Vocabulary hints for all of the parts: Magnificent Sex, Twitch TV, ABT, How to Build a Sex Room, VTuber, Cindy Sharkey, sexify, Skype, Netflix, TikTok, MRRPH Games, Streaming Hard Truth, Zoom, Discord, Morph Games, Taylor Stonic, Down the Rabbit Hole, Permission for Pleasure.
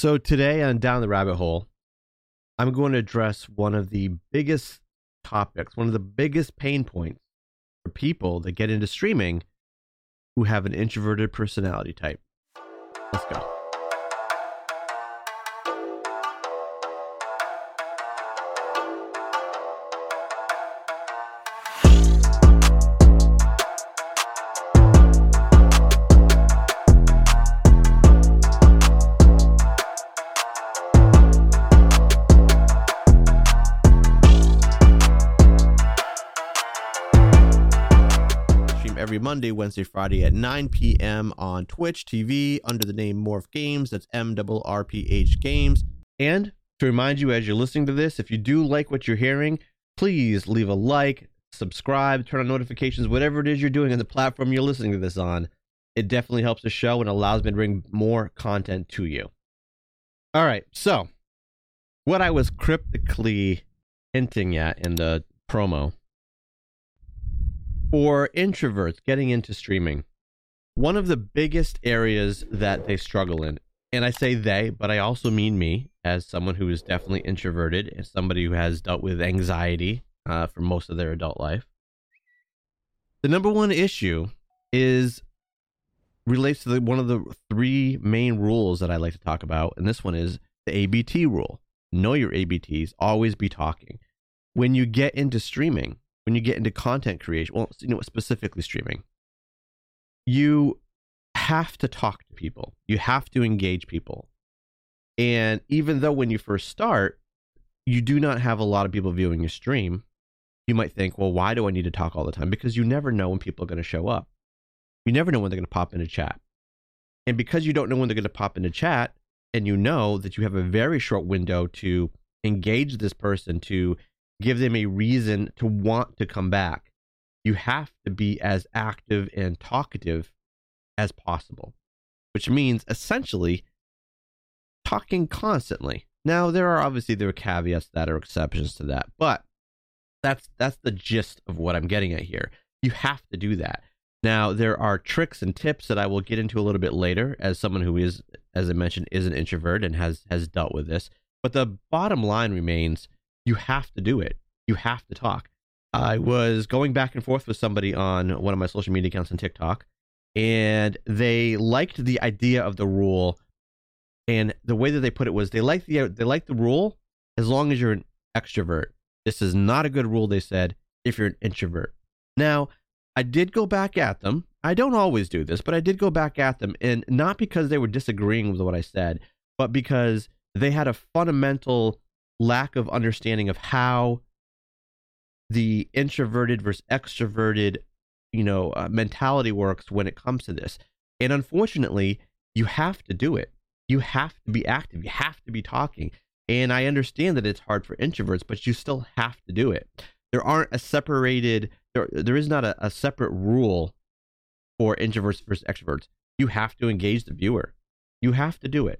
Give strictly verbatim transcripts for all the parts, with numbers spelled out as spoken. So today on Down the Rabbit Hole, I'm going to address one of the biggest topics, one of the biggest pain points for people that get into streaming who have an introverted personality type. Let's go. Every Monday, Wednesday, Friday at nine p.m. on Twitch T V under the name Morph Games. That's M R R P H Games. And to remind you, as you're listening to this, if you do like what you're hearing, please leave a like, subscribe, turn on notifications, whatever it is you're doing on the platform you're listening to this on. It definitely helps the show and allows me to bring more content to you. All right. So what I was cryptically hinting at in the promo, for introverts getting into streaming, one of the biggest areas that they struggle in, and I say they, but I also mean me as someone who is definitely introverted and somebody who has dealt with anxiety uh, for most of their adult life. The number one issue is relates to the, one of the three main rules that I like to talk about, and this one is the A B T rule. Know your A B Ts, always be talking. When you get into streaming, when you get into content creation, well, you know, specifically streaming, you have to talk to people. You have to engage people. And even though when you first start, you do not have a lot of people viewing your stream, you might think, well, why do I need to talk all the time? Because you never know when people are going to show up. You never know when they're going to pop into chat. And because you don't know when they're going to pop into chat, and you know that you have a very short window to engage this person, to give them a reason to want to come back, you have to be as active and talkative as possible, which means essentially talking constantly. Now, there are obviously there are caveats that are exceptions to that, but that's that's the gist of what I'm getting at here. You have to do that. Now, there are tricks and tips that I will get into a little bit later as someone who is, as I mentioned, is an introvert and has has dealt with this. But the bottom line remains, you have to do it. You have to talk. I was going back and forth with somebody on one of my social media accounts on TikTok, and they liked the idea of the rule. And the way that they put it was they liked the, they liked the rule as long as you're an extrovert. This is not a good rule, they said, if you're an introvert. Now, I did go back at them. I don't always do this, but I did go back at them. And not because they were disagreeing with what I said, but because they had a fundamental lack of understanding of how the introverted versus extroverted, you know, uh, mentality works when it comes to this. And unfortunately, you have to do it. You have to be active. You have to be talking. And I understand that it's hard for introverts, but you still have to do it. There aren't a separated, there, there is not a, a separate rule for introverts versus extroverts. You have to engage the viewer. You have to do it.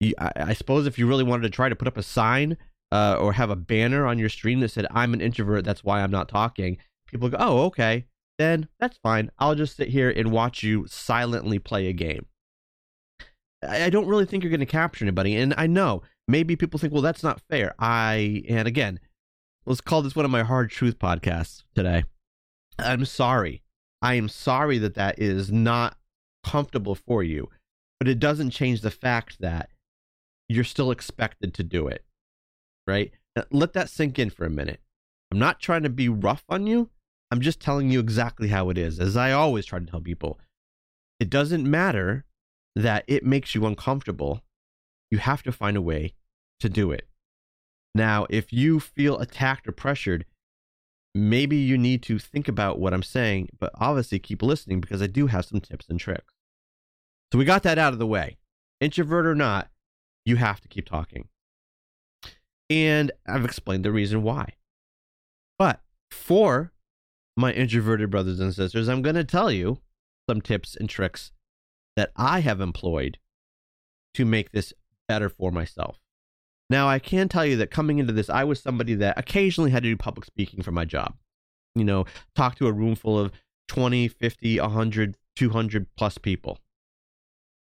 You, I, I suppose if you really wanted to try to put up a sign Uh, or have a banner on your stream that said, I'm an introvert, that's why I'm not talking, people go, oh, okay, then that's fine. I'll just sit here and watch you silently play a game. I, I don't really think you're going to capture anybody. And I know maybe people think, well, that's not fair. I, and again, let's call this one of my hard truth podcasts today. I'm sorry. I am sorry that that is not comfortable for you, but it doesn't change the fact that you're still expected to do it. Right? Let that sink in for a minute. I'm not trying to be rough on you. I'm just telling you exactly how it is. As I always try to tell people, it doesn't matter that it makes you uncomfortable. You have to find a way to do it. Now, if you feel attacked or pressured, maybe you need to think about what I'm saying, but obviously keep listening because I do have some tips and tricks. So we got that out of the way. Introvert or not, you have to keep talking. And I've explained the reason why. But for my introverted brothers and sisters, I'm going to tell you some tips and tricks that I have employed to make this better for myself. Now, I can tell you that coming into this, I was somebody that occasionally had to do public speaking for my job. You know, talk to a room full of twenty, fifty, one hundred, two hundred plus people.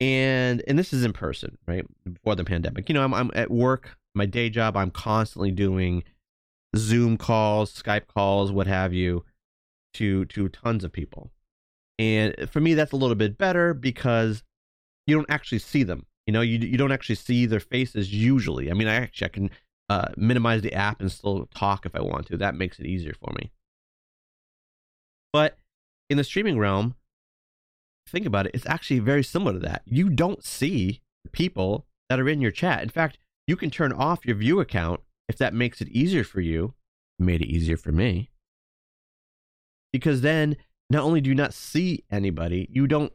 And and this is in person, right? Before the pandemic, you know, I'm I'm at work, my day job, I'm constantly doing Zoom calls, Skype calls, what have you, to to tons of people. And for me, that's a little bit better because you don't actually see them. You know, you you don't actually see their faces usually. I mean, I actually I can uh, minimize the app and still talk if I want to. That makes it easier for me. But in the streaming realm, think about it, it's actually very similar to that. You don't see the people that are in your chat. In fact, you can turn off your view account if that makes it easier for you. It made it easier for me. Because then not only do you not see anybody, you don't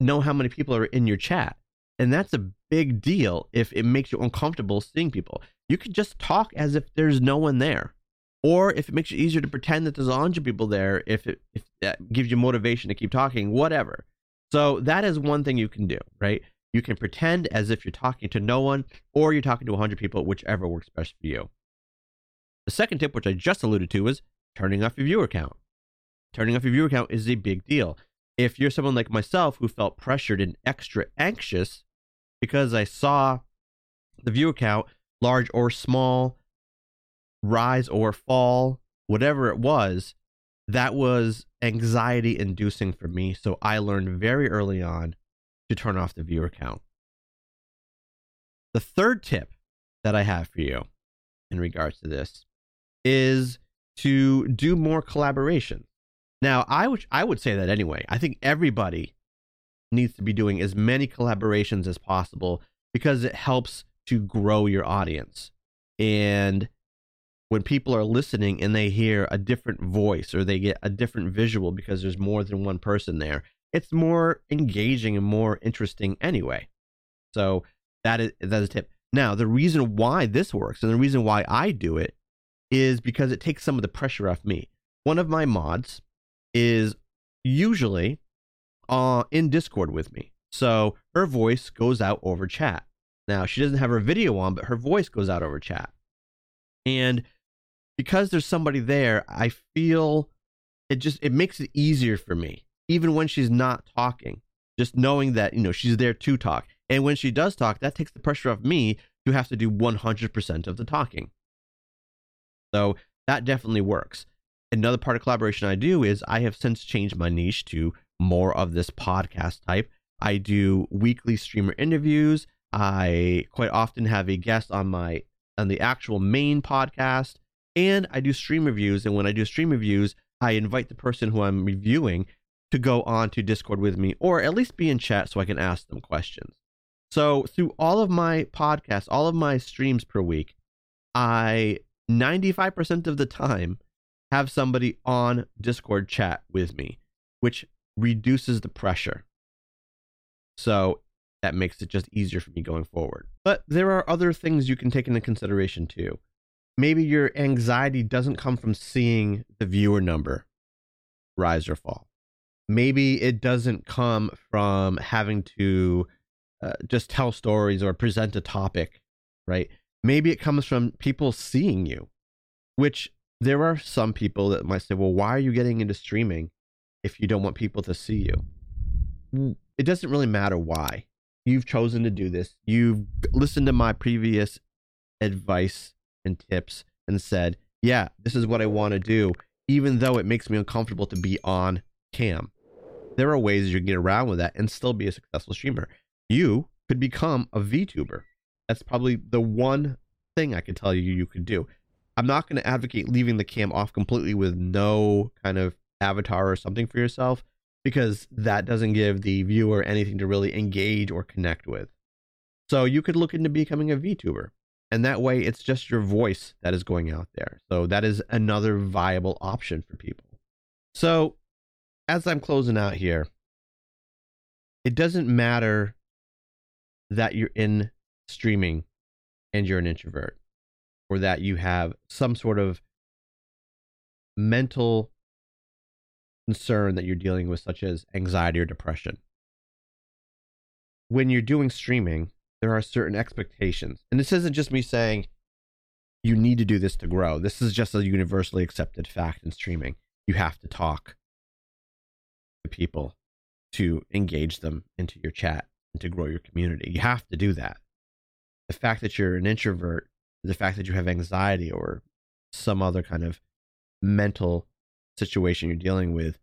know how many people are in your chat. And that's a big deal if it makes you uncomfortable seeing people. You could just talk as if there's no one there. Or if it makes it easier to pretend that there's a hundred people there, if it if that gives you motivation to keep talking, whatever. So that is one thing you can do, right? You can pretend as if you're talking to no one or you're talking to one hundred people, whichever works best for you. The second tip, which I just alluded to, is turning off your viewer account. Turning off your viewer account is a big deal. If you're someone like myself who felt pressured and extra anxious because I saw the viewer count, large or small, rise or fall, whatever it was, that was anxiety inducing for me. So I learned very early on to turn off the viewer count. The third tip that I have for you in regards to this is to do more collaboration. Now, I would, I would say that anyway. I think everybody needs to be doing as many collaborations as possible because it helps to grow your audience. And when people are listening and they hear a different voice or they get a different visual because there's more than one person there, it's more engaging and more interesting anyway. So that is, that is a tip. Now, the reason why this works and the reason why I do it is because it takes some of the pressure off me. One of my mods is usually uh, in Discord with me. So her voice goes out over chat. Now, she doesn't have her video on, but her voice goes out over chat. And because there's somebody there, I feel it just, it makes it easier for me, even when she's not talking, just knowing that, you know, she's there to talk. And when she does talk, that takes the pressure off me to have to do one hundred percent of the talking. So that definitely works. Another part of collaboration I do is I have since changed my niche to more of this podcast type. I do weekly streamer interviews. I quite often have a guest on my, on the actual main podcast. And I do stream reviews. And when I do stream reviews, I invite the person who I'm reviewing to go on to Discord with me, or at least be in chat so I can ask them questions. So through all of my podcasts, all of my streams per week, I ninety-five percent of the time have somebody on Discord chat with me, which reduces the pressure. So that makes it just easier for me going forward. But there are other things you can take into consideration too. Maybe your anxiety doesn't come from seeing the viewer number rise or fall. Maybe it doesn't come from having to uh, just tell stories or present a topic, right? Maybe it comes from people seeing you, which there are some people that might say, well, why are you getting into streaming if you don't want people to see you? It doesn't really matter why. You've chosen to do this. You've listened to my previous advice and tips and said, yeah, this is what I want to do, even though it makes me uncomfortable to be on cam. There are ways you can get around with that and still be a successful streamer. You could become a VTuber. That's probably the one thing I could tell you you could do. I'm not going to advocate leaving the cam off completely with no kind of avatar or something for yourself, because that doesn't give the viewer anything to really engage or connect with. So you could look into becoming a VTuber, and that way it's just your voice that is going out there. So that is another viable option for people. So as I'm closing out here, it doesn't matter that you're in streaming and you're an introvert, or that you have some sort of mental concern that you're dealing with, such as anxiety or depression. When you're doing streaming, there are certain expectations. And this isn't just me saying you need to do this to grow. This is just a universally accepted fact in streaming. You have to talk to people to engage them into your chat, and to grow your community. You have to do that. The fact that you're an introvert, the fact that you have anxiety or some other kind of mental situation you're dealing with,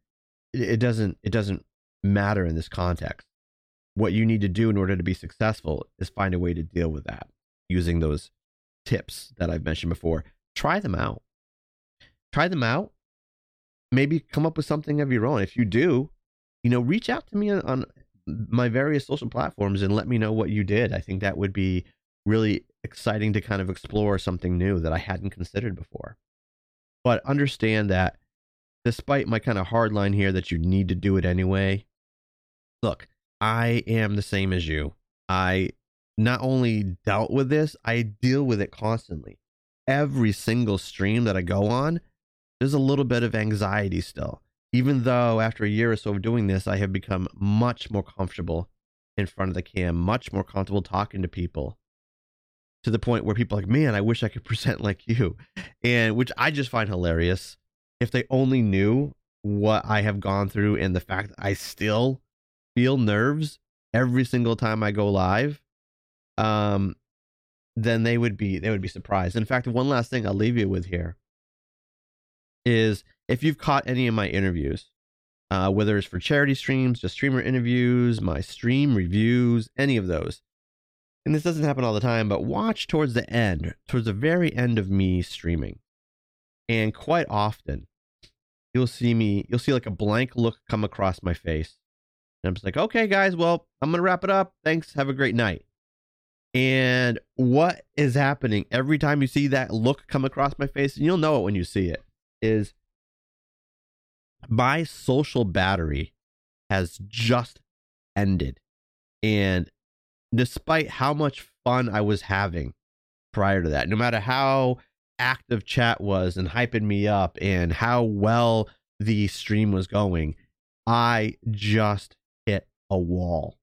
it, it doesn't it doesn't matter in this context. What you need to do in order to be successful is find a way to deal with that using those tips that I've mentioned before. Try them out. Try them out. Maybe come up with something of your own. If you do, you know, reach out to me on, on my various social platforms and let me know what you did. I think that would be really exciting to kind of explore something new that I hadn't considered before. But understand that despite my kind of hard line here that you need to do it anyway, look, I am the same as you. I not only dealt with this, I deal with it constantly. Every single stream that I go on, there's a little bit of anxiety still. Even though after a year or so of doing this, I have become much more comfortable in front of the cam, much more comfortable talking to people, to the point where people are like, man, I wish I could present like you, and which I just find hilarious. If they only knew what I have gone through and the fact that I still feel nerves every single time I go live, um, then they would be they would be surprised. In fact, one last thing I'll leave you with here is, if you've caught any of my interviews, uh, whether it's for charity streams, just streamer interviews, my stream reviews, any of those, and this doesn't happen all the time, but watch towards the end, towards the very end of me streaming. And quite often, you'll see me, you'll see like a blank look come across my face. And I'm just like, okay, guys, well, I'm going to wrap it up. Thanks. Have a great night. And what is happening every time you see that look come across my face, and you'll know it when you see it, is my social battery has just ended. And despite how much fun I was having prior to that, no matter how active chat was and hyping me up and how well the stream was going, I just hit a wall.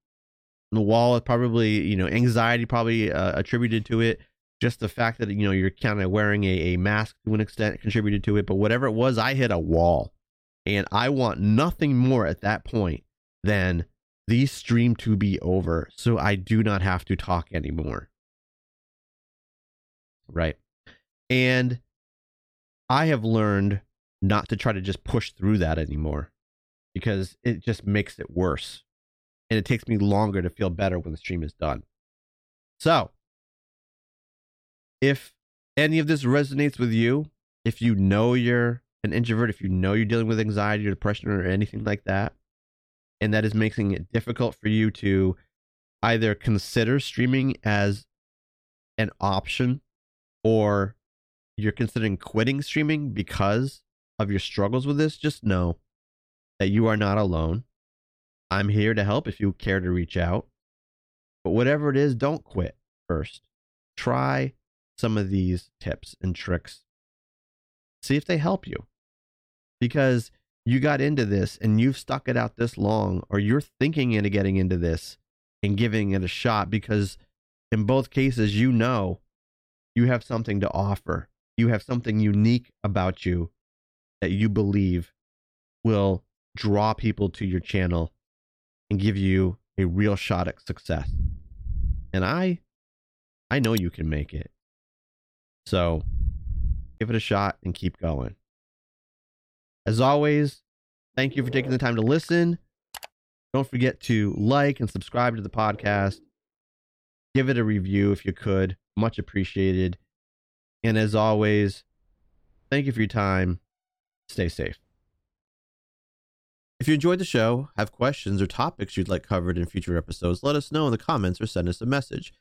And the wall is probably, you know, anxiety probably uh, attributed to it. Just the fact that, you know, you're kind of wearing a, a mask to an extent contributed to it. But whatever it was, I hit a wall. And I want nothing more at that point than the stream to be over, so I do not have to talk anymore. Right. And I have learned not to try to just push through that anymore, because it just makes it worse. And it takes me longer to feel better when the stream is done. So, if any of this resonates with you, if you know you're an introvert, if you know you're dealing with anxiety or depression or anything like that, and that is making it difficult for you to either consider streaming as an option, or you're considering quitting streaming because of your struggles with this, just know that you are not alone. I'm here to help if you care to reach out. But whatever it is, don't quit first. Try some of these tips and tricks. See if they help you. Because you got into this and you've stuck it out this long, or you're thinking into getting into this and giving it a shot, because in both cases, you know, you have something to offer. You have something unique about you that you believe will draw people to your channel and give you a real shot at success. And I, I know you can make it. So give it a shot and keep going. As always, thank you for taking the time to listen. Don't forget to like and subscribe to the podcast. Give it a review if you could. Much appreciated. And as always, thank you for your time. Stay safe. If you enjoyed the show, have questions or topics you'd like covered in future episodes, let us know in the comments or send us a message.